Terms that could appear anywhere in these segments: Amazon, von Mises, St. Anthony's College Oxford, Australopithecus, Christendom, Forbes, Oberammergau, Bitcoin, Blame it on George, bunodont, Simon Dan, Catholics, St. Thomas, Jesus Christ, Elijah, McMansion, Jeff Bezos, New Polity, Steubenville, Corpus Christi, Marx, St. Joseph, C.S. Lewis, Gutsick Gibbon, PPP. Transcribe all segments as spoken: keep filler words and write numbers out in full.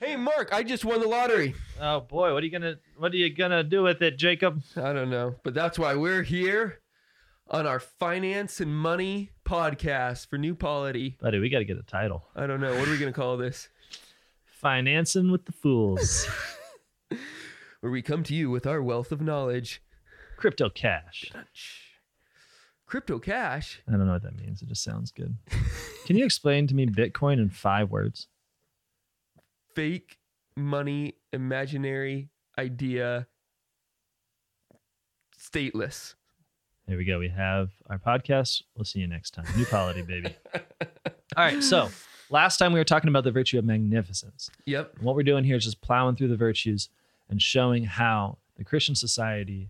Hey, Mark, I just won the lottery. Oh boy, what are you gonna what are you gonna do with it, Jacob? I don't know, but that's why we're here on our finance and money podcast for New Polity. Buddy, we got to get a title. I don't know. What are we gonna call this? Financing with the Fools, where we come to you with our wealth of knowledge. Crypto cash. Crypto cash? I don't know what that means. It just sounds good. Can you explain to me Bitcoin in five words? Fake money, imaginary idea, stateless. There we go. We have our podcast. We'll see you next time. New Polity, baby. All right. So last time we were talking about the virtue of magnificence. Yep. And what we're doing here is just plowing through the virtues and showing how the Christian society,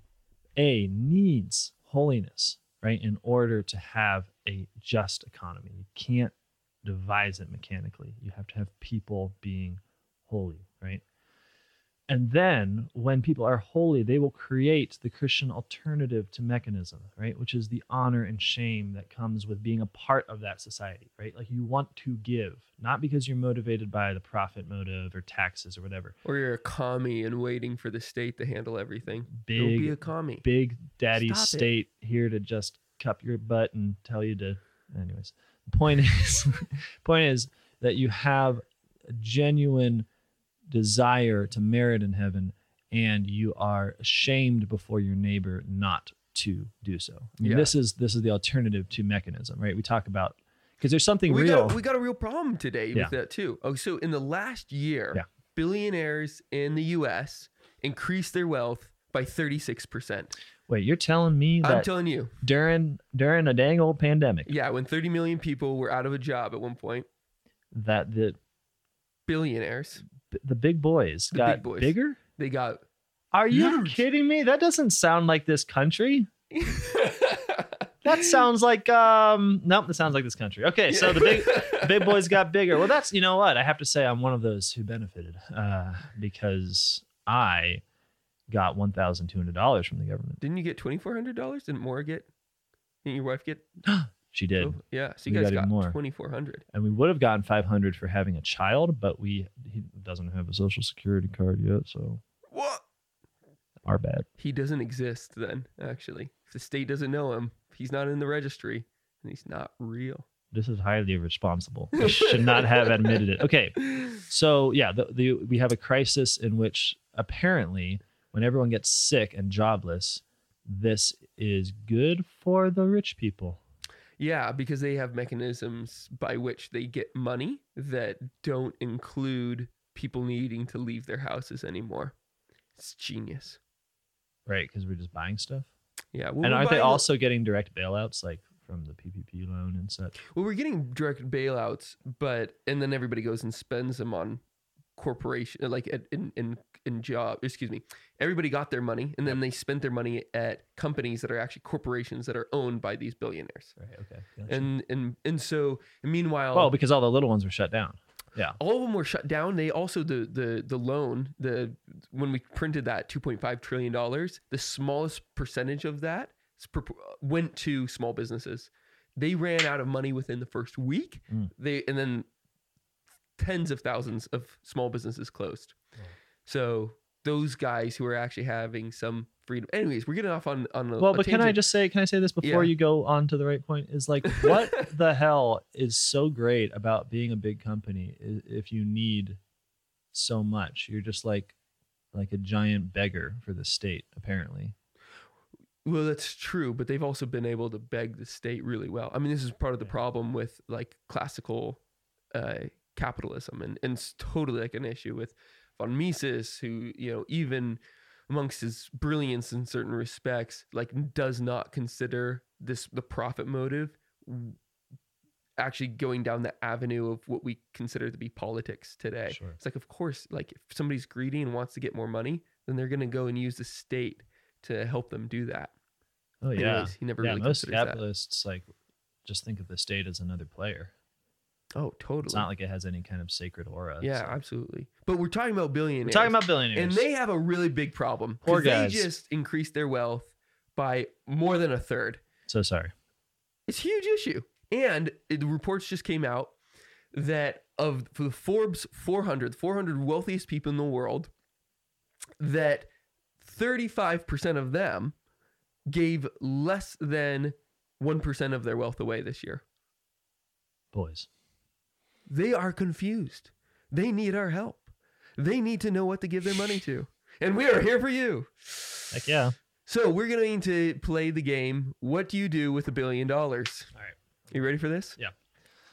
A, needs holiness, right, in order to have a just economy. You can't devise it mechanically. You have to have people being holy, right? And then when people are holy, they will create the Christian alternative to mechanism, right? Which is the honor and shame that comes with being a part of that society, right? Like you want to give, not because you're motivated by the profit motive or taxes or whatever. Or you're a commie and waiting for the state to handle everything. Big, Don't be a commie. Big daddy Stop state it. Here to just cup your butt and tell you to, anyways. The point is, point is that you have a genuine desire to merit in heaven, and you are ashamed before your neighbor not to do so. I mean, yeah. This is this is the alternative to mechanism, right? We talk about, because there's something we real. Got, we got a real problem today yeah. with that too. Oh, so in the last year, yeah. billionaires in the U S increased their wealth by thirty-six percent. Wait, you're telling me that I'm telling you during during a dang old pandemic. Yeah, when thirty million people were out of a job at one point, that the billionaires, B- the big boys the got big boys. Bigger? They got Are huge. You kidding me? That doesn't sound like this country. That sounds like um nope, that sounds like this country. Okay, so the big the big boys got bigger. Well, that's, you know what? I have to say I'm one of those who benefited uh, because I got one thousand two hundred dollars from the government. Didn't you get two thousand four hundred dollars? Didn't Maura get? Didn't your wife get? She did. Oh, yeah. So you we guys got, got two thousand four hundred dollars. And we would have gotten five hundred dollars for having a child, but we he doesn't have a social security card yet, so. What? Our bad. He doesn't exist then, actually. If the state doesn't know him, if he's not in the registry, and he's not real. This is highly irresponsible. I should not have admitted it. Okay. So, yeah, the, the, we have a crisis in which apparently when everyone gets sick and jobless, this is good for the rich people. Yeah, because they have mechanisms by which they get money that don't include people needing to leave their houses anymore. It's genius. Right, because we're just buying stuff? Yeah. Well, and aren't they also lo- getting direct bailouts, like from the P P P loan and such? Well, we're getting direct bailouts, but and then everybody goes and spends them on corporation, like at, in, in, in job, excuse me, everybody got their money and then they spent their money at companies that are actually corporations that are owned by these billionaires. Right. Okay. Gotcha. And, and, and so meanwhile, well, because all the little ones were shut down. Yeah. All of them were shut down. They also, the, the, the loan, the, when we printed that two point five trillion dollars, the smallest percentage of that went to small businesses. They ran out of money within the first week. Mm. They, and then tens of thousands of small businesses closed. Yeah. So those guys who are actually having some freedom. Anyways, we're getting off on on. A, well, but a can I just say? Can I say this before yeah. you go on to the right point? Is like what the hell is so great about being a big company? If you need so much, you're just like like a giant beggar for the state, apparently. Well, that's true, but they've also been able to beg the state really well. I mean, this is part of the problem with like classical. Uh, capitalism and, and it's totally like an issue with von Mises, who, you know, even amongst his brilliance in certain respects, like does not consider this the profit motive actually going down the avenue of what we consider to be politics today. Sure. It's like, of course, like if somebody's greedy and wants to get more money, then they're going to go and use the state to help them do that. Oh yeah. Anyways, he never yeah, really most capitalists that. Like just think of the state as another player. Oh, totally. It's not like it has any kind of sacred aura. Yeah, so. Absolutely. But we're talking about billionaires. We're talking about billionaires. And they have a really big problem. Poor guys. They just increased their wealth by more than a third. So sorry. It's a huge issue. And it, the reports just came out that of for the Forbes four hundred, four hundred wealthiest people in the world, that thirty-five percent of them gave less than one percent of their wealth away this year. Boys. They are confused. They need our help. They need to know what to give their money to. And we are here for you. Heck yeah. So we're going to need to play the game. What do you do with a billion dollars? All right. You ready for this? Yeah.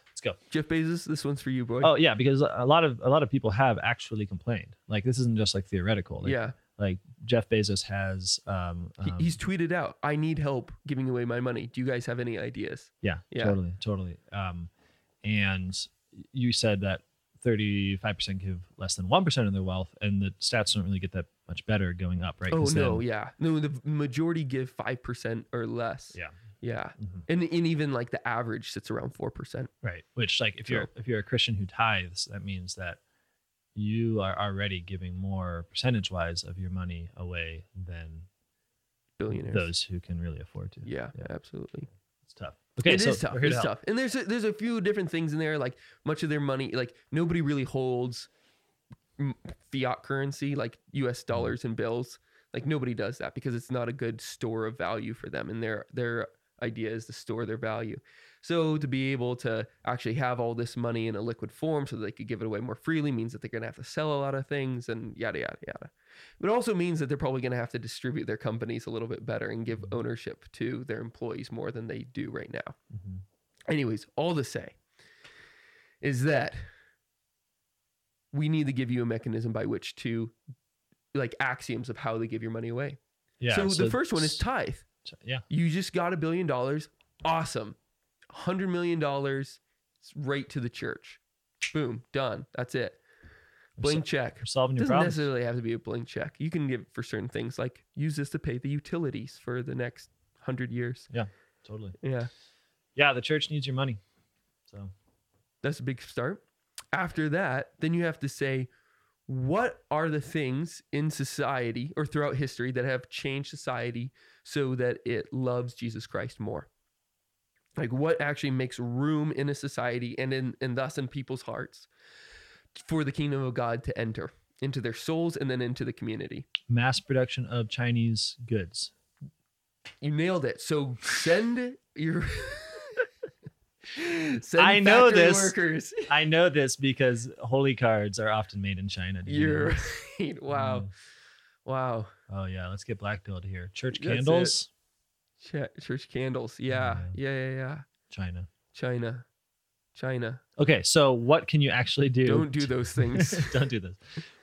Let's go. Jeff Bezos, this one's for you, boy. Oh, yeah, because a lot of a lot of people have actually complained. Like, this isn't just like theoretical. Like, yeah. Like Jeff Bezos has. Um, um, He's tweeted out, "I need help giving away my money. Do you guys have any ideas?" Yeah, yeah. totally, totally. Um, and you said that thirty-five percent give less than one percent of their wealth, and the stats don't really get that much better going up, right? Oh, no, then, yeah. No, the majority give five percent or less. Yeah. Yeah. Mm-hmm. And and even like the average sits around four percent. Right. Which, like, if you're, so, if you're a Christian who tithes, that means that you are already giving more percentage-wise of your money away than billionaires, those who can really afford to. Yeah, yeah. Absolutely. It's tough. Okay, it so is tough. It's tough. And there's a, there's a few different things in there, like much of their money, like nobody really holds fiat currency, like U S dollars and bills. Like nobody does that because it's not a good store of value for them, and their their idea is to store their value. So to be able to actually have all this money in a liquid form so that they could give it away more freely means that they're going to have to sell a lot of things and yada, yada, yada. But it also means that they're probably going to have to distribute their companies a little bit better and give ownership to their employees more than they do right now. Mm-hmm. Anyways, all to say is that we need to give you a mechanism by which to, like, axioms of how they give your money away. Yeah. So, so the first one is tithe. Yeah. You just got a billion dollars. Awesome. one hundred million dollars right to the church. Boom, done. That's it. Blank check. We're solving your problems. Doesn't necessarily have to be a blank check. You can give it for certain things, like use this to pay the utilities for the next one hundred years. Yeah, totally. Yeah. Yeah, the church needs your money. So that's a big start. After that, then you have to say, what are the things in society or throughout history that have changed society so that it loves Jesus Christ more? Like, what actually makes room in a society and in and thus in people's hearts for the kingdom of God to enter into their souls and then into the community? Mass production of Chinese goods. You nailed it. So send your send I know this. Workers. I know this because holy cards are often made in China. You're you know? Right. Wow. Mm. Wow. Oh yeah, let's get black pilled here. Church candles. Church candles. Yeah. yeah. Yeah. Yeah. Yeah. China. China. China. Okay. So what can you actually do? Don't do those things. Don't do this.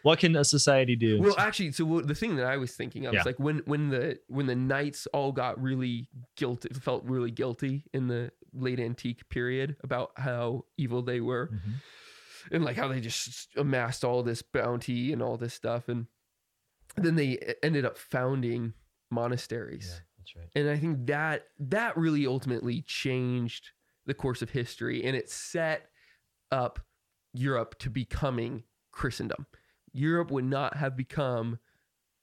What can a society do? Well, actually, so the thing that I was thinking of yeah. is like when, when the, when the knights all got really guilty, felt really guilty in the late antique period about how evil they were mm-hmm. and like how they just amassed all this bounty and all this stuff. And then they ended up founding monasteries. Yeah. That's right. And I think that that really ultimately changed the course of history, and it set up Europe to becoming Christendom. Europe would not have become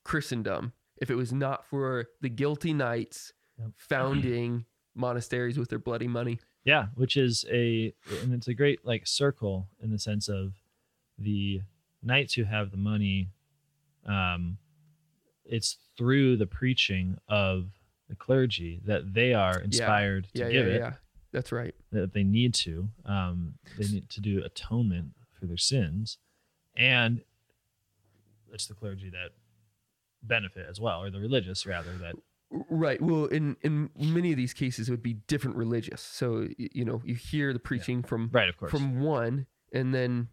Christendom if it was not for the guilty knights yep. founding monasteries with their bloody money. Yeah, which is a, and it's a great like circle in the sense of the knights who have the money. Um, it's through the preaching of the clergy that they are inspired yeah, yeah, to give yeah, it. Yeah, that's right. That they need to. Um, they need to do atonement for their sins, and it's the clergy that benefit as well, or the religious rather. That right. Well, in in many of these cases, it would be different religious. So you know, you hear the preaching yeah. from right, of course. from one, and then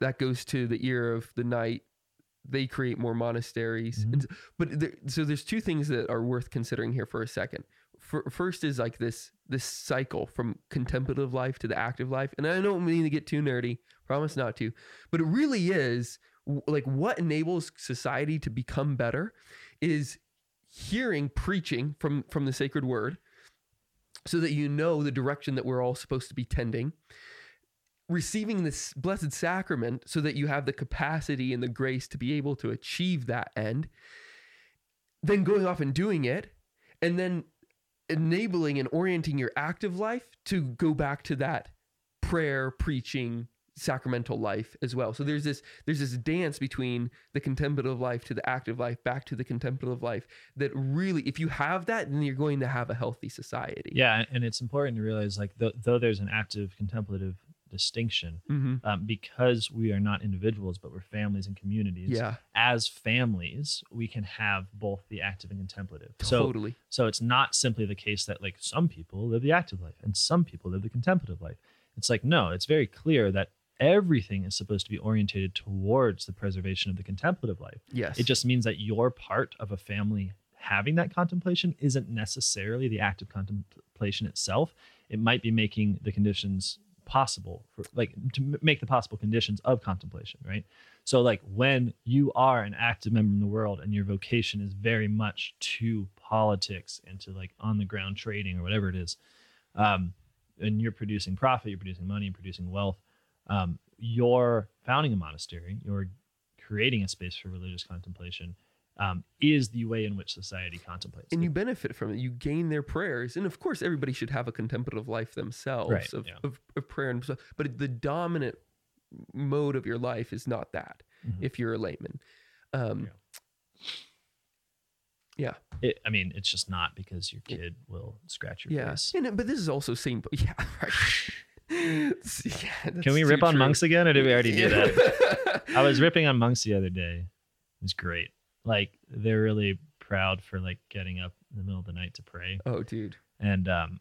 that goes to the ear of the knight. They create more monasteries. Mm-hmm. And, but there, so there's two things that are worth considering here for a second. For, first is like this, this cycle from contemplative life to the active life. And I don't mean to get too nerdy, promise not to, but it really is like what enables society to become better is hearing preaching from, from the sacred word so that you know the direction that we're all supposed to be tending. Receiving this blessed sacrament so that you have the capacity and the grace to be able to achieve that end, then going off and doing it, and then enabling and orienting your active life to go back to that prayer, preaching, sacramental life as well. So there's this there's this dance between the contemplative life to the active life, back to the contemplative life, that really, if you have that, then you're going to have a healthy society. Yeah, and it's important to realize, like, th- though there's an active contemplative distinction, mm-hmm. um, because we are not individuals, but we're families and communities. Yeah. As families, we can have both the active and contemplative. Totally. So, so it's not simply the case that, like, some people live the active life and some people live the contemplative life. It's like, no, it's very clear that everything is supposed to be orientated towards the preservation of the contemplative life. Yes. It just means that your part of a family having that contemplation isn't necessarily the act of contemplation itself. It might be making the conditions possible for, like, to make the possible conditions of contemplation, right? So, like, when you are an active member in the world and your vocation is very much to politics and to, like, on the ground trading or whatever it is, um, and you're producing profit, you're producing money, you're producing wealth, Um, you're founding a monastery, you're creating a space for religious contemplation, um, is the way in which society contemplates. And you benefit from it. You gain their prayers. And of course, everybody should have a contemplative life themselves, right, of, yeah. of, of prayer and stuff. But the dominant mode of your life is not that, mm-hmm. if you're a layman. Um, yeah. yeah. It, I mean, it's just not, because your kid it, will scratch your yeah. face. And, but this is also seen, yeah, right. Yeah, can we rip on true. monks again, or did we already do that? I was ripping on monks the other day. It was great. Like, they're really proud for, like, getting up in the middle of the night to pray. Oh, dude. And um,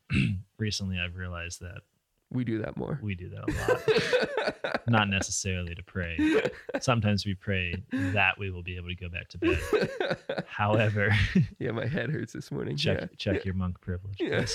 recently I've realized that we do that more. We do that a lot. Not necessarily to pray. Sometimes we pray that we will be able to go back to bed. However, yeah, my head hurts this morning. Check yeah. check your monk privilege. Yeah.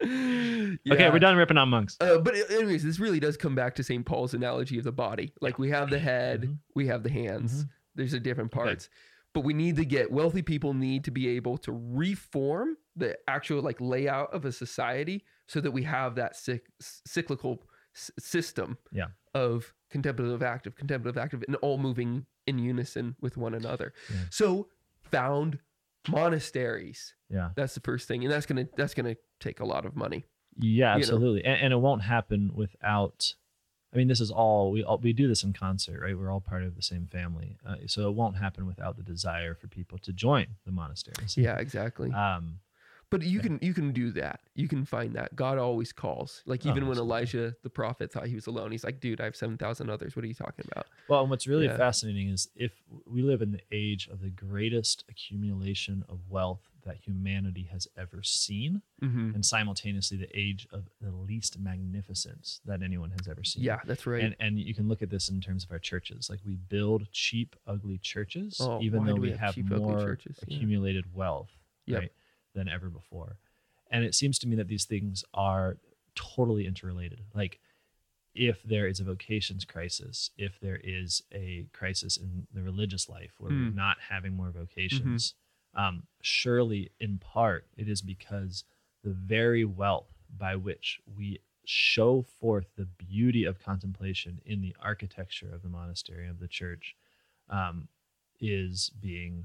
yeah. Okay, we're done ripping on monks. Uh, but anyways, this really does come back to Saint Paul's analogy of the body. Like, we have the head, mm-hmm. we have the hands. Mm-hmm. There's a different parts. Okay. But we need to get, wealthy people need to be able to reform the actual, like, layout of a society so that we have that cyc- cyclical s- system yeah. of contemplative, active, contemplative, active, and all moving in unison with one another. Yeah. So found monasteries. Yeah, that's the first thing, and that's gonna that's gonna take a lot of money. Yeah, absolutely, and, and it won't happen without. I mean, this is all we all, we do this in concert, right? We're all part of the same family, uh, so it won't happen without the desire for people to join the monasteries. Yeah, exactly. Um, but you yeah. can you can do that. You can find that. God always calls. Like, even oh, when Elijah the prophet thought he was alone, he's like, "Dude, I have seven thousand others. What are you talking about?" Well, and what's really yeah. fascinating is, if we live in the age of the greatest accumulation of wealth that humanity has ever seen, mm-hmm. and simultaneously the age of the least magnificence that anyone has ever seen. Yeah, that's right. And and you can look at this in terms of our churches. Like, we build cheap, ugly churches, oh, even though we, we have, have cheap, more accumulated yeah. wealth yep. right, than ever before. And it seems to me that these things are totally interrelated. Like, if there is a vocations crisis, if there is a crisis in the religious life where mm. we're not having more vocations, mm-hmm. Um, surely in part it is because the very wealth by which we show forth the beauty of contemplation in the architecture of the monastery, of the church, um, is being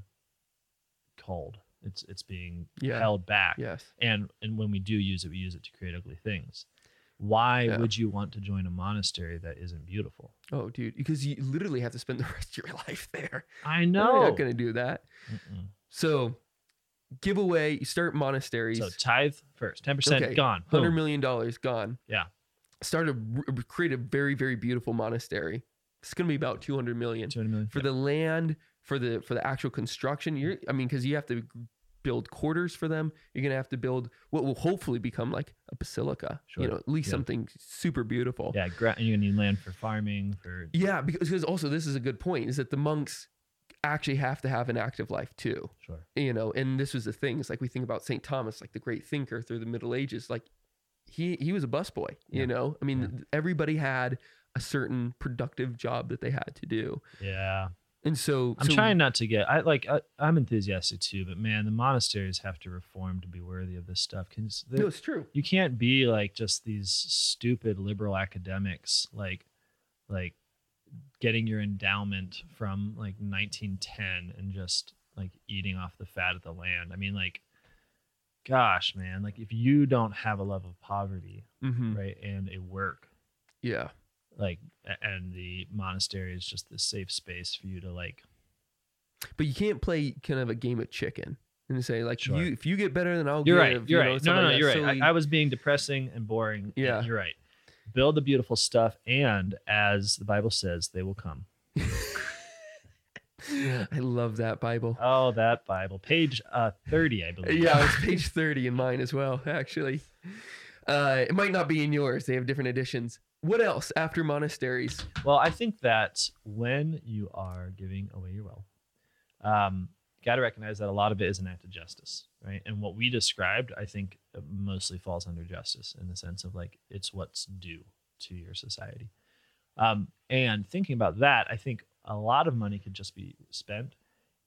culled. It's it's being yeah. held back. Yes. And and when we do use it, we use it to create ugly things. Why yeah. would you want to join a monastery that isn't beautiful? Oh, dude, because you literally have to spend the rest of your life there. I know. We're not going to do that. Mm-mm. So, give away, you start monasteries. So, tithe first, ten percent okay. gone. Boom. one hundred million dollars gone. Yeah. Start a, create a very, very beautiful monastery. It's going to be about two hundred million dollars. two hundred million dollars For yeah. the land, for the for the actual construction. You're, I mean, because you have to build quarters for them. You're going to have to build what will hopefully become like a basilica. Sure. You know, at least yeah. something super beautiful. Yeah, gra- and you're going to need land for farming. For Yeah, because, because also this is a good point, is that the monks actually have to have an active life too. Sure. You know, and this was the thing. It's like, we think about Saint Thomas, like the great thinker through the Middle Ages, like he, he was a busboy, yeah. you know? I mean, yeah. everybody had a certain productive job that they had to do. Yeah. And so I'm so, trying not to get, I like, I, I'm enthusiastic too, but man, the monasteries have to reform to be worthy of this stuff. Cause no, it's true. You can't be like just these stupid liberal academics, like, like, getting your endowment from like nineteen ten and just like eating off the fat of the land. I mean, like, gosh, man, like if you don't have a love of poverty, mm-hmm. right, and a work, yeah, like, and the monastery is just this safe space for you to like. But you can't play kind of a game of chicken and say like, sure. you if you get better, then I'll. You're give, right. You're you right. Know, no, no, like no, you're silly. right. I, I was being depressing and boring. Yeah, and you're right. Build the beautiful stuff, and as the Bible says, they will come. Yeah, I love that Bible. Oh, that Bible. Page uh, thirty, I believe. Yeah, it's page thirty in mine as well, actually. Uh, it might not be in yours. They have different editions. What else after monasteries? Well, I think that when you are giving away your wealth, um, you got to recognize that a lot of it is an act of justice, right? And what we described, I think, mostly falls under justice in the sense of like, it's what's due to your society. Um, and thinking about that, I think a lot of money could just be spent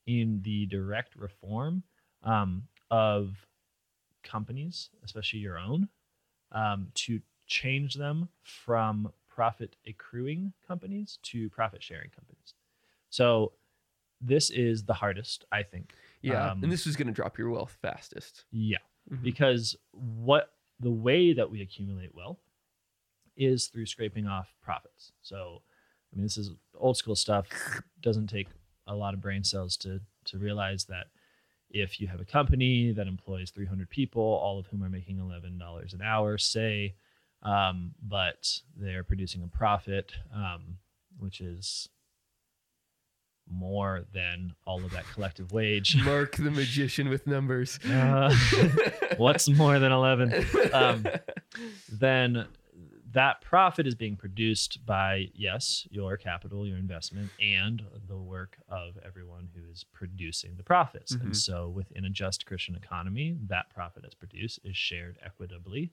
in the direct reform um, of companies, especially your own, um, to change them from profit accruing companies to profit sharing companies. So this is the hardest, I think. Yeah, um, and this is going to drop your wealth fastest. Yeah, mm-hmm. because what the way that we accumulate wealth is through scraping off profits. So I mean, this is old school stuff. Doesn't take a lot of brain cells to to realize that if you have a company that employs three hundred people, all of whom are making eleven dollars an hour, say, um, but they're producing a profit, um, which is more than all of that collective wage. Mark the magician with numbers. Uh, what's more than eleven? Um, then... That profit is being produced by, yes, your capital, your investment, and the work of everyone who is producing the profits. Mm-hmm. And so within a just Christian economy, that profit that's produced is shared equitably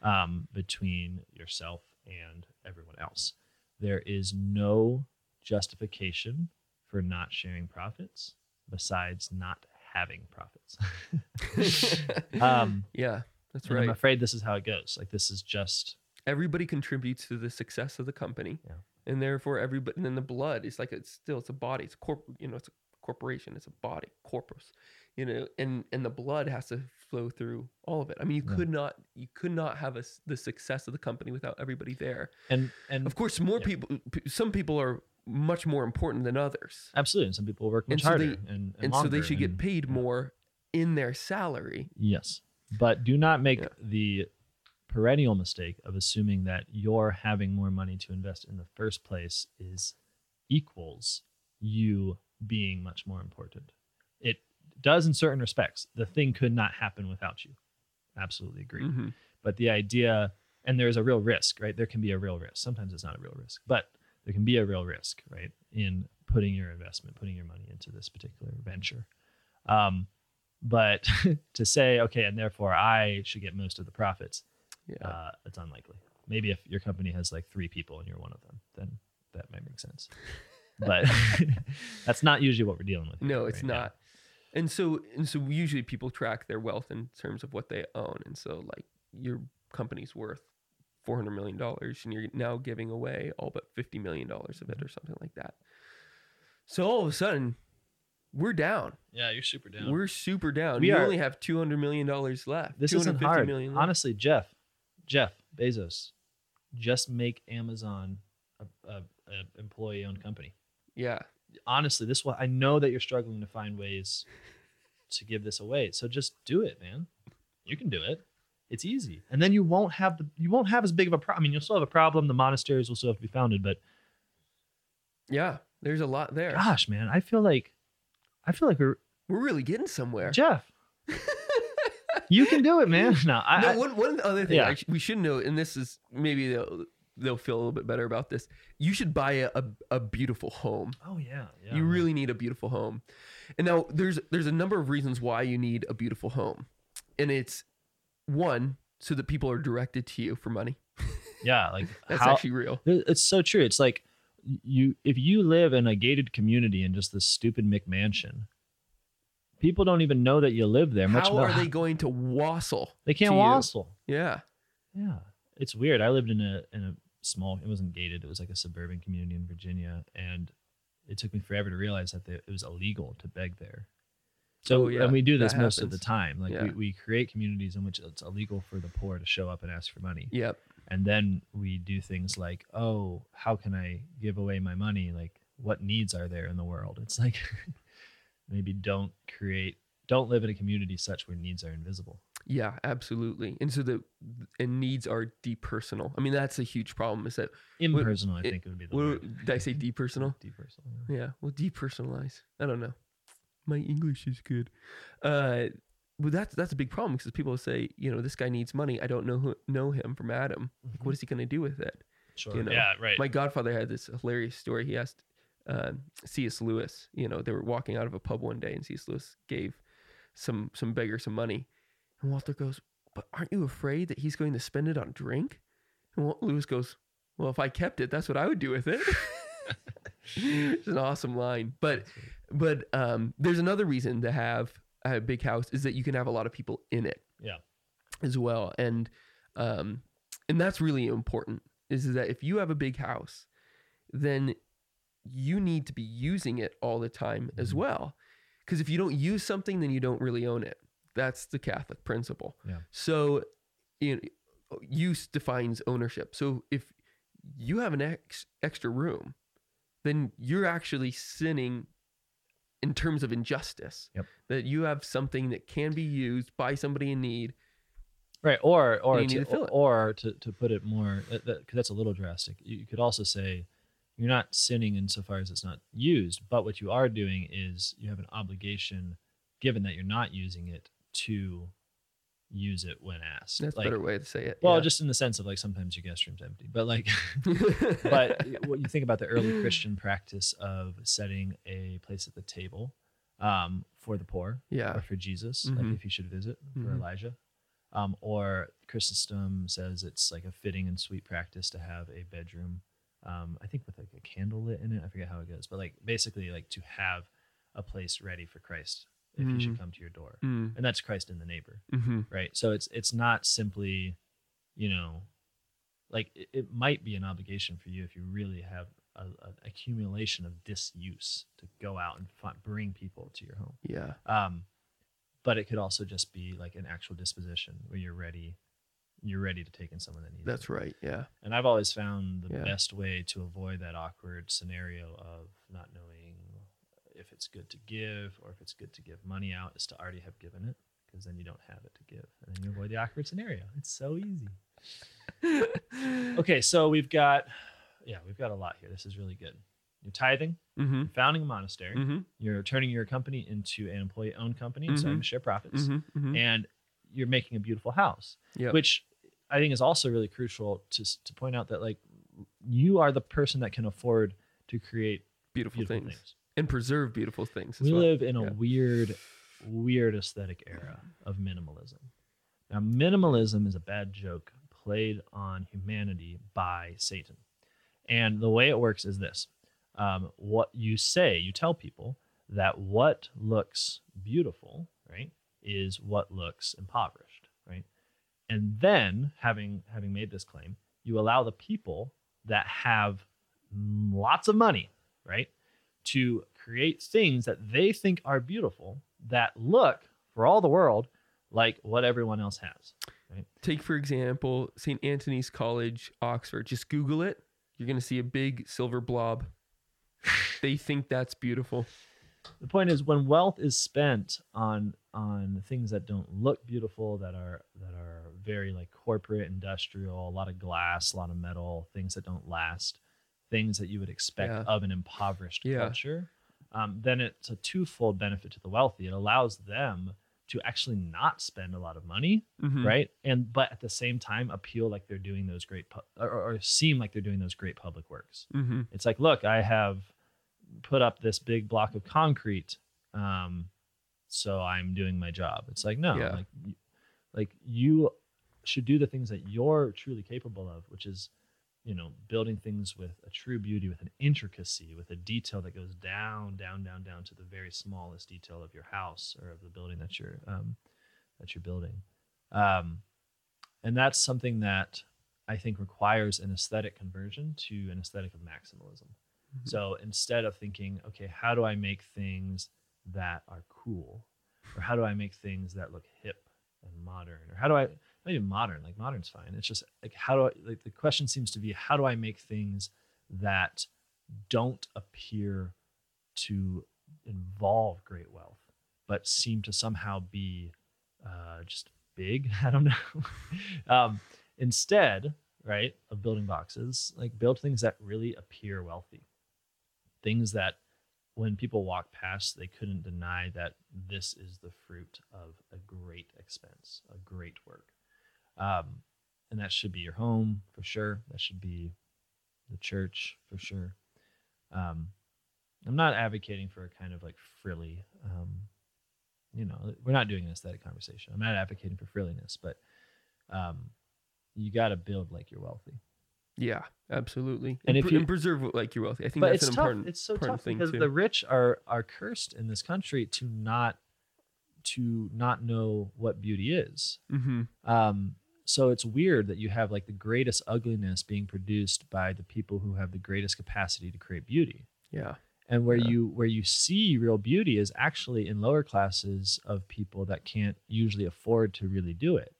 um, between yourself and everyone else. There is no justification for not sharing profits besides not having profits. um, yeah, that's right. I'm afraid this is how it goes. Like, this is just... Everybody contributes to the success of the company, yeah. and therefore everybody. And then the blood is like it's still it's a body. It's a corp. You know, it's a corporation. It's a body, corpus. You know, and and the blood has to flow through all of it. I mean, you yeah. could not you could not have a, the success of the company without everybody there. And and of course, more yeah. people. Some people are much more important than others. Absolutely, and some people work much and so harder, they, and, and, and so they should and, get paid yeah. more in their salary. Yes, but do not make yeah. the perennial mistake of assuming that your having more money to invest in the first place is equals you being much more important. It does in certain respects. The thing could not happen without you. Absolutely agree. Mm-hmm. But the idea, and there's a real risk, right? There can be a real risk. Sometimes it's not a real risk, but there can be a real risk, right? In putting your investment, putting your money into this particular venture. Um, but to say, okay, and therefore I should get most of the profits. Yeah. Uh, it's unlikely. Maybe if your company has like three people and you're one of them, then that might make sense. But that's not usually what we're dealing with. No, it's right not. Now. And so, and so usually people track their wealth in terms of what they own. And so like your company's worth four hundred million dollars and you're now giving away all but fifty million dollars of it or something like that. So all of a sudden we're down. Yeah, you're super down. We're super down. We, we are, only have two hundred million dollars left. This isn't hard. Million left. Honestly, Jeff, Jeff Bezos, just make Amazon a, a, a employee-owned company. Yeah. Honestly, this one, I know that you're struggling to find ways to give this away. So just do it, man. You can do it. It's easy, and then you won't have the you won't have as big of a problem. I mean, you'll still have a problem. The monasteries will still have to be founded, but yeah, there's a lot there. Gosh, man, I feel like I feel like we're we're really getting somewhere, Jeff. You can do it, man. No, I, no one, one other thing yeah. I sh- we should know, and this is maybe they'll, they'll feel a little bit better about this. You should buy a, a, a beautiful home. Oh, yeah, yeah. You really need a beautiful home. And now there's there's a number of reasons why you need a beautiful home. And it's, one, so that people are directed to you for money. Yeah. like That's how, actually real. It's so true. It's like you if you live in a gated community in just this stupid McMansion, people don't even know that you live there. Much How more. Are they going to wassail? They can't wassail. You. Yeah. Yeah. It's weird. I lived in a in a small, it wasn't gated. It was like a suburban community in Virginia. And it took me forever to realize that they, it was illegal to beg there. So, oh, yeah. and we do this that most happens. Of the time. Like yeah. we, we create communities in which it's illegal for the poor to show up and ask for money. Yep. And then we do things like, oh, how can I give away my money? Like, what needs are there in the world? It's like, maybe don't create, don't live in a community such where needs are invisible. Yeah, absolutely. And so the and needs are depersonal. I mean, that's a huge problem. Is that impersonal? What, I think it would be the what, word. Did I say depersonal? Depersonal. Yeah. yeah. Well, depersonalize. I don't know. My English is good. Uh, well, that's that's a big problem because people say, you know, this guy needs money. I don't know who, know him from Adam. Mm-hmm. Like, what is he going to do with it? Sure. You know? Yeah. Right. My godfather had this hilarious story. He asked uh, C S Lewis. You know, they were walking out of a pub one day, and C S Lewis gave some some beggar some money. And Walter goes, but aren't you afraid that he's going to spend it on drink? And Lewis goes, well, if I kept it, that's what I would do with it. It's an awesome line. But but um, there's another reason to have a big house is that you can have a lot of people in it. Yeah. As well. And um, and that's really important is that if you have a big house, then you need to be using it all the time mm-hmm. as well. Because if you don't use something, then you don't really own it. That's the Catholic principle. Yeah. So, you know, use defines ownership. So if you have an ex, extra room, then you're actually sinning in terms of injustice. Yep. That you have something that can be used by somebody in need. Right. Or or to, to or to to put it more, because that, that's a little drastic. You could also say you're not sinning insofar as it's not used, but what you are doing is you have an obligation, given that you're not using it, to use it when asked. That's like, a better way to say it. Well, yeah. Just in the sense of like sometimes your guest room's empty, but like, but what you think about the early Christian practice of setting a place at the table um, for the poor, yeah, or for Jesus, mm-hmm. like if he should visit, mm-hmm. for Elijah, um, or Christendom says it's like a fitting and sweet practice to have a bedroom, um, I think with like a candle lit in it. I forget how it goes, but like basically like to have a place ready for Christ if mm. he should come to your door. Mm. And that's Christ in the neighbor, mm-hmm. right? So it's it's not simply, you know, like it, it might be an obligation for you if you really have a, an accumulation of disuse to go out and find, bring people to your home. Yeah. Um, but it could also just be like an actual disposition where you're ready, you're ready to take in someone that needs that's it. That's right, yeah. And I've always found the yeah. best way to avoid that awkward scenario of not knowing if it's good to give or if it's good to give money out is to already have given it, because then you don't have it to give and then you avoid the awkward scenario. It's so easy. Okay. So we've got, yeah, we've got a lot here. This is really good. You're tithing, mm-hmm. you're founding a monastery, mm-hmm. you're turning your company into an employee owned company. Mm-hmm. So I'm going to share profits, mm-hmm. Mm-hmm. and you're making a beautiful house, yep. which I think is also really crucial to, to point out that like you are the person that can afford to create beautiful, beautiful things. things. And preserve beautiful things. As we well. live in a yeah. weird, weird aesthetic era of minimalism. Now, minimalism is a bad joke played on humanity by Satan. And the way it works is this. Um, what you say, you tell people that what looks beautiful, right, is what looks impoverished, right? And then, having having made this claim, you allow the people that have lots of money, right, to create things that they think are beautiful that look, for all the world, like what everyone else has. Right? Take, for example, Saint Anthony's College, Oxford. Just Google it. You're going to see a big silver blob. They think that's beautiful. The point is, when wealth is spent on on things that don't look beautiful, that are that are very like corporate, industrial, a lot of glass, a lot of metal, things that don't last, things that you would expect yeah. of an impoverished yeah. culture, um, then it's a twofold benefit to the wealthy. It allows them to actually not spend a lot of money, mm-hmm. right? And but at the same time, appeal like they're doing those great, pu- or, or seem like they're doing those great public works. Mm-hmm. It's like, look, I have put up this big block of concrete, um, so I'm doing my job. It's like, no, yeah. like, like you should do the things that you're truly capable of, which is, you know, building things with a true beauty, with an intricacy, with a detail that goes down, down, down, down to the very smallest detail of your house or of the building that you're um, that you're building. Um, and that's something that I think requires an aesthetic conversion to an aesthetic of maximalism. Mm-hmm. So instead of thinking, okay, how do I make things that are cool? Or how do I make things that look hip and modern? Or how do I... not even modern, like modern's fine. It's just like, how do I, like the question seems to be, how do I make things that don't appear to involve great wealth, but seem to somehow be uh, just big? I don't know. um, instead, right, of building boxes, like build things that really appear wealthy. Things that when people walk past, they couldn't deny that this is the fruit of a great expense, a great work. Um, and that should be your home for sure. That should be the church for sure. Um, I'm not advocating for a kind of like frilly, um, you know, we're not doing an aesthetic conversation. I'm not advocating for frilliness, but um, you got to build like you're wealthy. Yeah, absolutely. And, and if pre- you and preserve like you're wealthy, I think but that's it's an tough. important. It's so tough because too. the rich are are cursed in this country to not to not know what beauty is. Mm-hmm. Um, so it's weird that you have like the greatest ugliness being produced by the people who have the greatest capacity to create beauty. Yeah, and where yeah. you where you see real beauty is actually in lower classes of people that can't usually afford to really do it.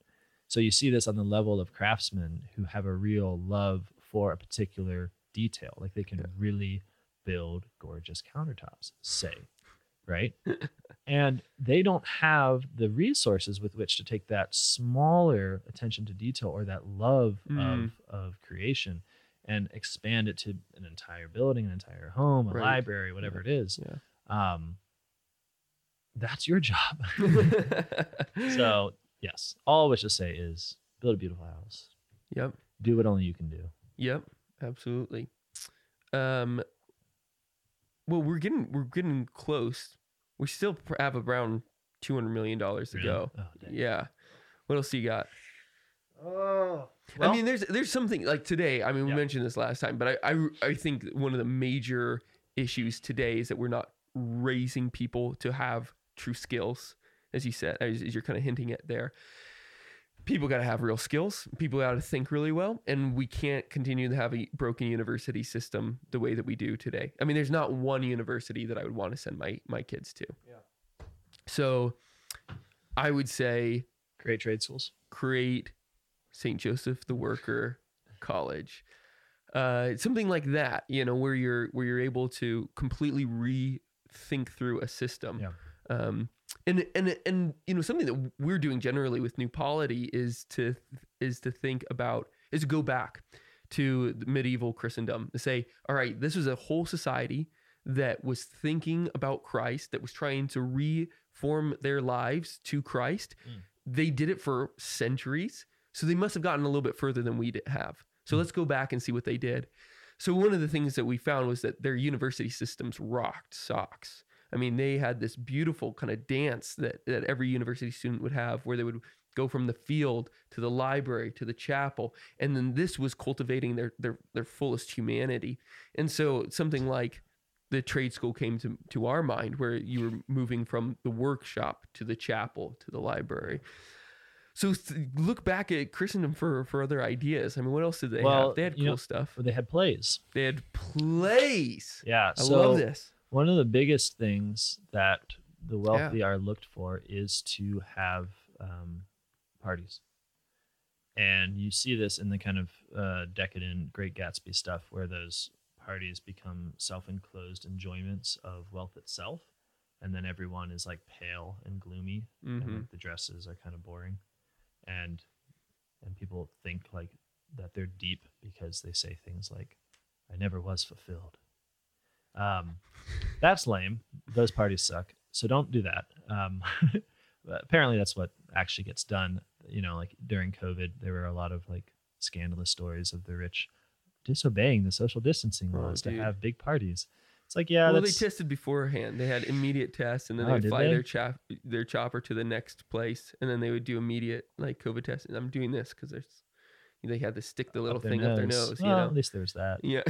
So you see this on the level of craftsmen who have a real love for a particular detail. Like they can yeah. really build gorgeous countertops, say, right? And they don't have the resources with which to take that smaller attention to detail or that love mm. of, of creation and expand it to an entire building, an entire home, a right. library, whatever yeah. it is. Yeah. Um, that's your job. So... yes. All I wish to say is build a beautiful house. Yep. Do what only you can do. Yep. Absolutely. Um, well, we're getting we're getting close. We still have around two hundred million dollars to really? go. Oh, yeah. What else do you got? Oh. Well, I mean, there's there's something like today. I mean, we yeah. mentioned this last time, but I, I I think one of the major issues today is that we're not raising people to have true skills. As you said, as you're kind of hinting at there, people got to have real skills. People got to think really well. And we can't continue to have a broken university system the way that we do today. I mean, there's not one university that I would want to send my, my kids to. Yeah. So I would say... create trade schools. Create Saint Joseph the Worker College. Uh, something like that, you know, where you're, where you're able to completely rethink through a system. Yeah. Um, And, and, and, you know, something that we're doing generally with New Polity is to, is to think about, is to go back to the medieval Christendom and say, all right, this was a whole society that was thinking about Christ, that was trying to reform their lives to Christ. Mm. They did it for centuries. So they must've gotten a little bit further than we have. So mm. let's go back and see what they did. So one of the things that we found was that their university systems rocked socks. I mean, they had this beautiful kind of dance that, that every university student would have where they would go from the field to the library to the chapel. And then this was cultivating their their, their fullest humanity. And so something like the trade school came to, to our mind where you were moving from the workshop to the chapel to the library. So look back at Christendom for, for other ideas. I mean, what else did they well, have? They had cool know, stuff. They had plays. They had plays. Yeah. I so... love this. One of the biggest things that the wealthy yeah. are looked for is to have um, parties. And you see this in the kind of uh, decadent Great Gatsby stuff where those parties become self-enclosed enjoyments of wealth itself. And then everyone is like pale and gloomy mm-hmm. and like the dresses are kind of boring. And and people think like that they're deep because they say things like, I never was fulfilled. Um, that's lame. Those parties suck. So don't do that. Um, apparently that's what actually gets done. You know, like during COVID, there were a lot of like scandalous stories of the rich disobeying the social distancing laws oh, to have big parties. It's like, yeah, well, that's... they tested beforehand. They had immediate tests and then oh, they'd fly they? their chop their chopper to the next place. And then they would do immediate like COVID tests. And I'm doing this cause there's, they had to stick the little up thing nose. up their nose. Well, you know? At least there's that. Yeah.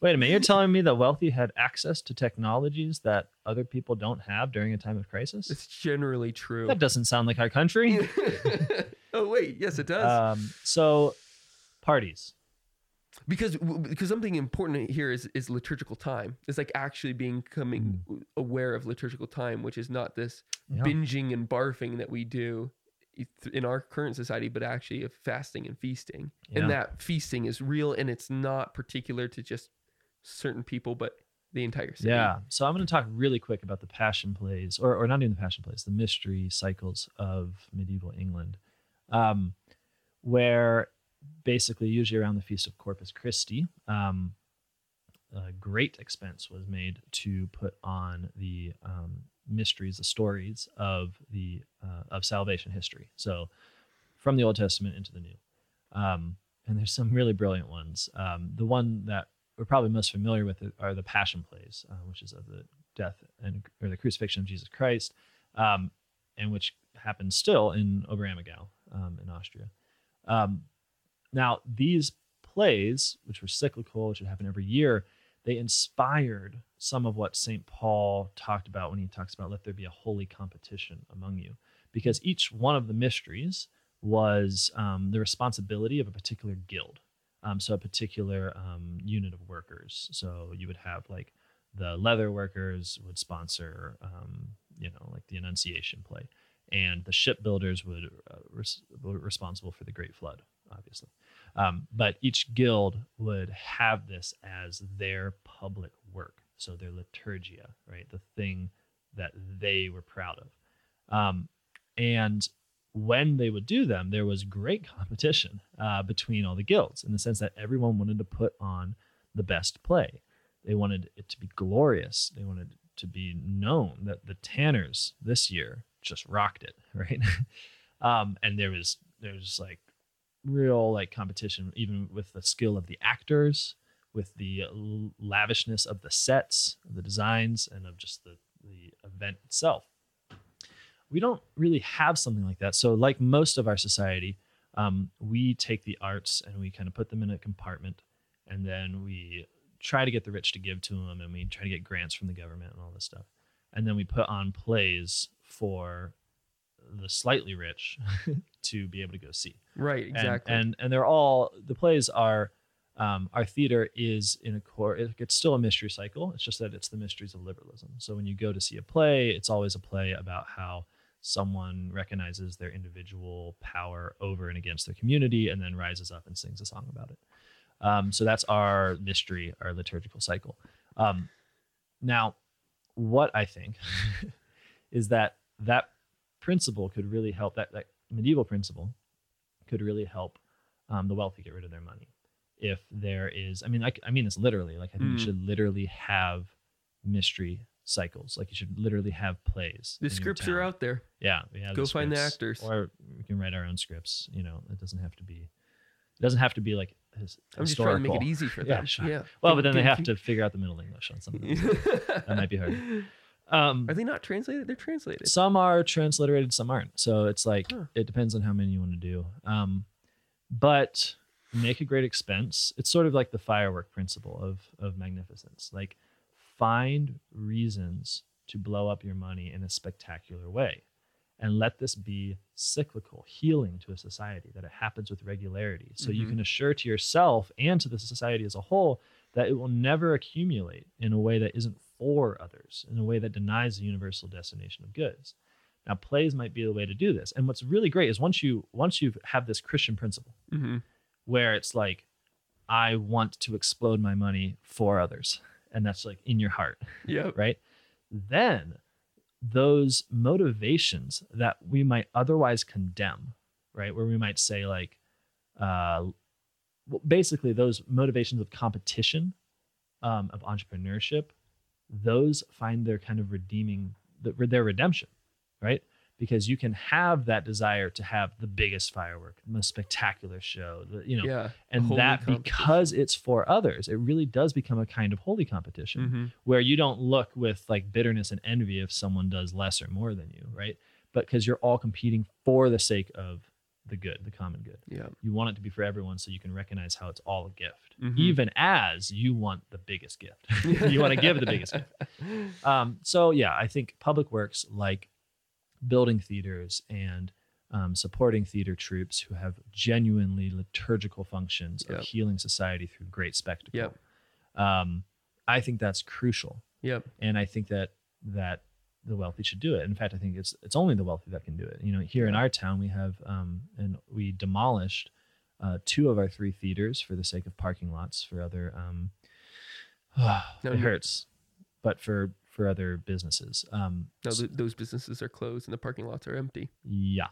Wait a minute, you're telling me that wealthy had access to technologies that other people don't have during a time of crisis? It's generally true. That doesn't sound like our country. Oh, wait, yes, it does. Um, so, parties. Because because something important here is, is liturgical time. It's like actually becoming mm. aware of liturgical time, which is not this yeah. binging and barfing that we do in our current society, but actually of fasting and feasting. Yeah. And that feasting is real, and it's not particular to just certain people, but the entire city. Yeah. So I'm going to talk really quick about the passion plays, or or not even the passion plays, the mystery cycles of medieval England, um, where basically usually around the Feast of Corpus Christi, um, a great expense was made to put on the um, mysteries, the stories of the uh, of salvation history. So from the Old Testament into the New. Um, and there's some really brilliant ones. Um, the one that we're probably most familiar with are the passion plays, uh, which is of the death and or the crucifixion of Jesus Christ, um, and which happens still in Oberammergau um, in Austria. Um, now, these plays, which were cyclical, which would happen every year, they inspired some of what Saint Paul talked about when he talks about, let there be a holy competition among you, because each one of the mysteries was um, the responsibility of a particular guild. Um, so a particular um, unit of workers. So you would have like the leather workers would sponsor, um, you know, like the Annunciation play, and the shipbuilders would uh, res- were responsible for the Great Flood, obviously. Um, but each guild would have this as their public work. So their liturgia, right? The thing that they were proud of. Um, and when they would do them, there was great competition uh, between all the guilds, in the sense that everyone wanted to put on the best play. They wanted it to be glorious. They wanted it to be known that the Tanners this year just rocked it, right? um, and there was there was like real like competition, even with the skill of the actors, with the lavishness of the sets, the designs, and of just the the event itself. We don't really have something like that. So like most of our society, um, we take the arts and we kind of put them in a compartment, and then we try to get the rich to give to them, and we try to get grants from the government and all this stuff. And then we put on plays for the slightly rich to be able to go see. Right, exactly. And and, and they're all, the plays are, um, our theater is in a core, it, it's still a mystery cycle. It's just that it's the mysteries of liberalism. So when you go to see a play, it's always a play about how someone recognizes their individual power over and against their community, and then rises up and sings a song about it. Um, so that's our mystery, our liturgical cycle. Um, now, what I think is that that principle could really help, that, that medieval principle could really help um, the wealthy get rid of their money. If there is, I mean, I, I mean, it's literally, like I think mm. you should literally have mystery cycles. Like you should literally have plays. The scripts are out there. Yeah, we have. Go find the actors, or we can write our own scripts. You know, it doesn't have to be. It doesn't have to be like. His, I'm historical. Just trying to make it easy for them. Yeah, sure. yeah. Well, but then they have to figure out the Middle English on something. That might be hard. Um, are they not translated? They're translated. Some are transliterated, some aren't. So it's like huh. it depends on how many you want to do. Um, but make a great expense. It's sort of like the firework principle of of magnificence. Like. Find reasons to blow up your money in a spectacular way, and let this be cyclical, healing to a society, that it happens with regularity. So mm-hmm. you can assure to yourself and to the society as a whole that it will never accumulate in a way that isn't for others, in a way that denies the universal destination of goods. Now, plays might be the way to do this. And what's really great is once you once you have this Christian principle mm-hmm. where it's like, I want to explode my money for others. And that's like in your heart, yep. right? Then those motivations that we might otherwise condemn, right? Where we might say like, uh, well, basically those motivations of competition, um, of entrepreneurship, those find their kind of redeeming, their redemption, right? Because you can have that desire to have the biggest firework, the most spectacular show, you know, yeah, and that because it's for others, it really does become a kind of holy competition mm-hmm. where you don't look with like bitterness and envy if someone does less or more than you, right? But because you're all competing for the sake of the good, the common good. Yeah. You want it to be for everyone so you can recognize how it's all a gift, mm-hmm. even as you want the biggest gift. You want to give the biggest gift. Um, so yeah, I think public works like building theaters and um, supporting theater troops who have genuinely liturgical functions yep. of healing society through great spectacle. Yep. Um, I think that's crucial. Yep. And I think that that the wealthy should do it. In fact, I think it's it's only the wealthy that can do it. You know, here in our town, we have um, and we demolished uh, two of our three theaters for the sake of parking lots for other. Um, oh, no, it hurts, but for for other businesses. Um, no, th- those businesses are closed and the parking lots are empty. Yeah,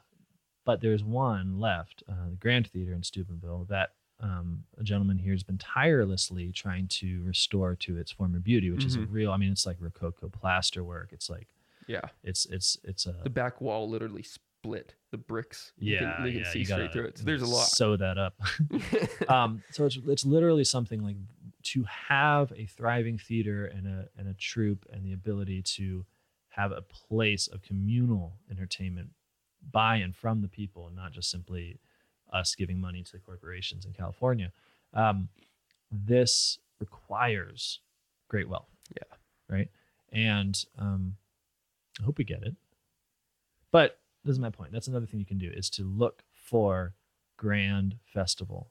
but there's one left, uh, the Grand Theater in Steubenville, that um, a gentleman here has been tirelessly trying to restore to its former beauty, which mm-hmm. is a real. I mean, it's like Rococo plaster work. It's like. Yeah, it's it's it's a the back wall literally split the bricks. You yeah, can, you can yeah, see you straight through it. So there's a lot. Sew that up. um, so it's it's literally something like to have a thriving theater and a and a troupe and the ability to have a place of communal entertainment by and from the people, and not just simply us giving money to corporations in California. Um, this requires great wealth. Yeah. Right. And um, I hope we get it. But this is my point. That's another thing you can do, is to look for grand festival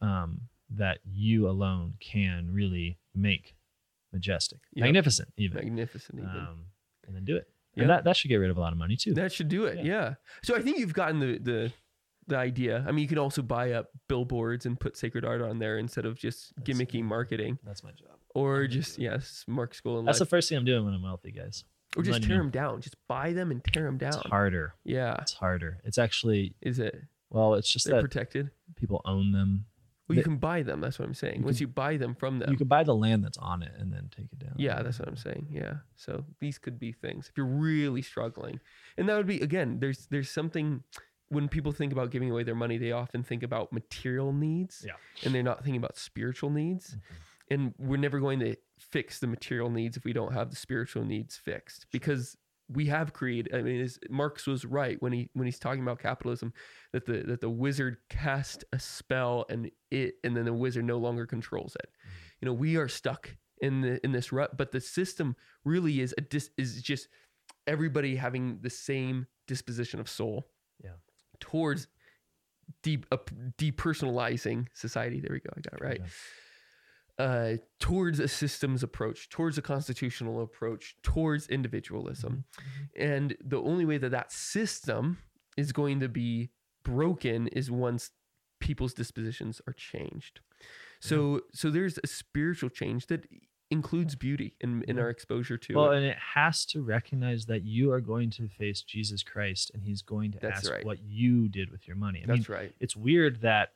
um, that you alone can really make majestic, yep. magnificent even. Magnificent even. Um, and then do it. Yep. And that, that should get rid of a lot of money too. That should do it, yeah. yeah. So I think you've gotten the, the the idea. I mean, you could also buy up billboards and put sacred art on there instead of just that's gimmicky marketing. That's my job. Or just, yes, Mark School and That's life. The first thing I'm doing when I'm wealthy, guys. Or just tear them down. Just buy them and tear them down. It's harder. Yeah. It's harder. It's actually... Is it? Well, it's just that... protected? People own them. Well, you they, can buy them. That's what I'm saying. You Once can, you buy them from them... You can buy the land that's on it and then take it down. Yeah, that's what I'm saying. Yeah. So these could be things. If you're really struggling. And that would be, again, there's there's something... When people think about giving away their money, they often think about material needs. Yeah. And they're not thinking about spiritual needs. Mm-hmm. And we're never going to fix the material needs if we don't have the spiritual needs fixed, because we have created. I mean, Marx was right when he when he's talking about capitalism, that the that the wizard cast a spell and it and then the wizard no longer controls it. You know, we are stuck in the in this rut, but the system really is a dis, is just everybody having the same disposition of soul, yeah, towards de, uh, depersonalizing society. There we go. I got it right. Yeah. Uh, towards a systems approach, towards a constitutional approach, towards individualism. Mm-hmm. And the only way that that system is going to be broken is once people's dispositions are changed. So yeah. so there's a spiritual change that includes beauty in, in yeah. our exposure to well, it. Well, and it has to recognize that you are going to face Jesus Christ, and he's going to That's ask right. what you did with your money. I That's mean, right. It's weird that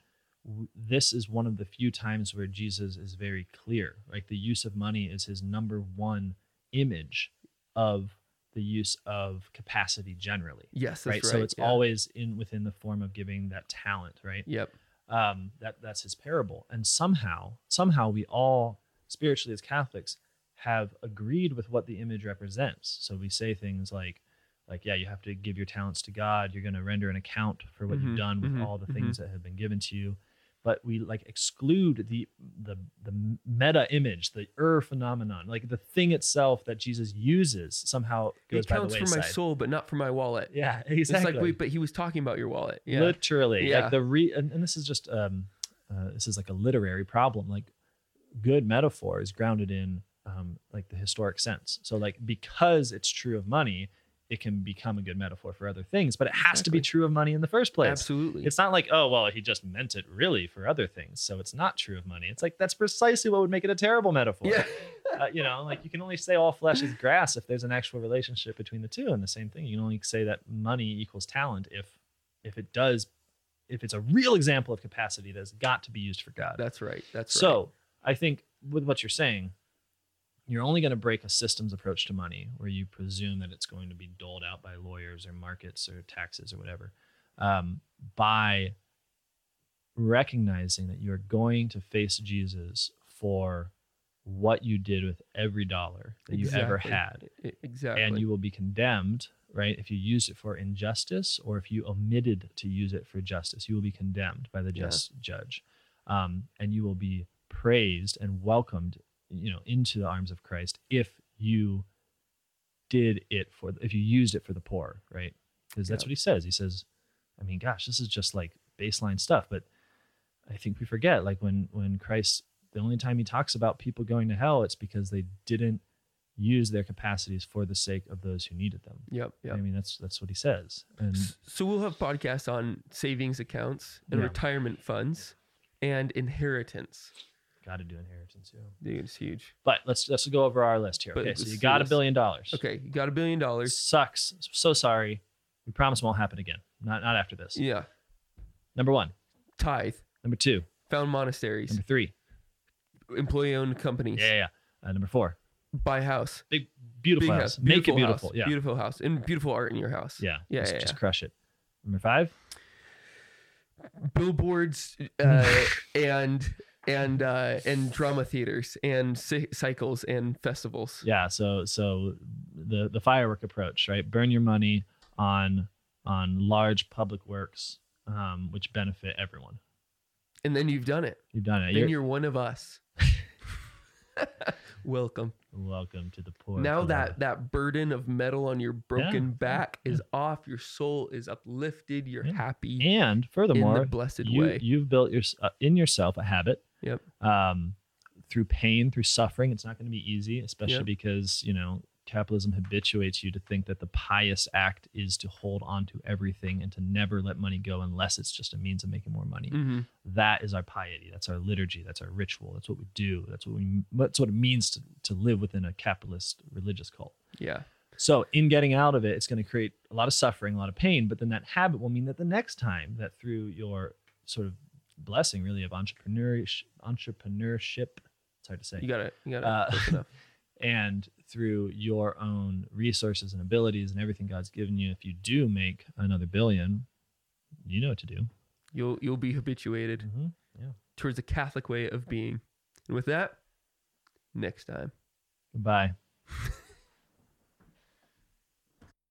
this is one of the few times where Jesus is very clear. Like, the use of money is his number one image of the use of capacity generally. Yes, that's right. right. So it's yeah. always in within the form of giving that talent, right? Yep. Um, that that's his parable. And somehow, somehow we all spiritually as Catholics have agreed with what the image represents. So we say things like, like, yeah, you have to give your talents to God. You're going to render an account for what mm-hmm, you've done with mm-hmm, all the things mm-hmm. that have been given to you. But we like exclude the the the meta image, the ur phenomenon, like the thing itself that Jesus uses somehow goes by the wayside. It counts for my soul, but not for my wallet. Yeah, exactly. It's like, wait, but he was talking about your wallet. Yeah. Literally, yeah. Like the re, and, and this is just um, uh, this is like a literary problem. Like, good metaphor is grounded in um, like the historic sense. So like, because it's true of money, it can become a good metaphor for other things, but it has exactly. to be true of money in the first place. Absolutely. It's not like, oh, well, he just meant it really for other things, so it's not true of money. It's like, that's precisely what would make it a terrible metaphor. Yeah. uh, you know, like, you can only say all flesh is grass if there's an actual relationship between the two. And the same thing, you can only say that money equals talent if, if it does, if it's a real example of capacity that's got to be used for God. That's right. That's so, right. So I think with what you're saying, you're only going to break a systems approach to money where you presume that it's going to be doled out by lawyers or markets or taxes or whatever, um, by recognizing that you're going to face Jesus for what you did with every dollar that exactly. you ever had. Exactly. And you will be condemned, right? If you used it for injustice or if you omitted to use it for justice, you will be condemned by the just yeah. judge. Um, and you will be praised and welcomed, you know, into the arms of Christ if you did it for, if you used it for the poor, right? Because that's yeah. what he says. He says, I mean, gosh, this is just like baseline stuff, but I think we forget, like when, when Christ, the only time he talks about people going to hell, it's because they didn't use their capacities for the sake of those who needed them. Yep. Yep. I mean, that's that's what he says. And so we'll have podcasts on savings accounts and yeah. retirement funds and inheritance. Got to do inheritance, yeah. Dude, it's huge. But let's let's go over our list here. But okay, so you got a billion dollars. Okay, you got a billion dollars. Sucks. So sorry. We promise it won't happen again. Not not after this. Yeah. Number one. Tithe. Number two. Found monasteries. Number three. Employee-owned companies. Yeah, yeah. yeah. Uh, number four. Buy house. Big, beautiful Big house. house. Make beautiful it beautiful. House. Yeah. Beautiful house. And beautiful art in your house. Yeah. Yeah, Just, yeah, just yeah. crush it. Number five. Billboards uh, and... and uh and drama theaters and c- cycles and festivals. Yeah, so so the the firework approach, right? Burn your money on on large public works um which benefit everyone. And then you've done it. You've done it. Then you're, you're one of us. Welcome. Welcome to the poor. Now poor. that that burden of metal on your broken yeah. back yeah. is off. Your soul is uplifted. You're yeah. happy. And furthermore, in the blessed you, way. You've built your uh, in yourself a habit. Yep. Um, through pain, through suffering, it's not going to be easy, especially yep. because, you know, capitalism habituates you to think that the pious act is to hold on to everything and to never let money go unless it's just a means of making more money. Mm-hmm. That is our piety. That's our liturgy. That's our ritual. That's what we do. That's what we. That's what it means to, to live within a capitalist religious cult. Yeah. So in getting out of it, it's going to create a lot of suffering, a lot of pain, but then that habit will mean that the next time that through your sort of blessing really of entrepreneurship, entrepreneurship, it's hard to say. You got it. You got it. Uh, close enough. And through your own resources and abilities and everything God's given you, if you do make another billion, you know what to do. You'll you'll be habituated mm-hmm. yeah. towards the Catholic way of being. And with that, next time. Goodbye.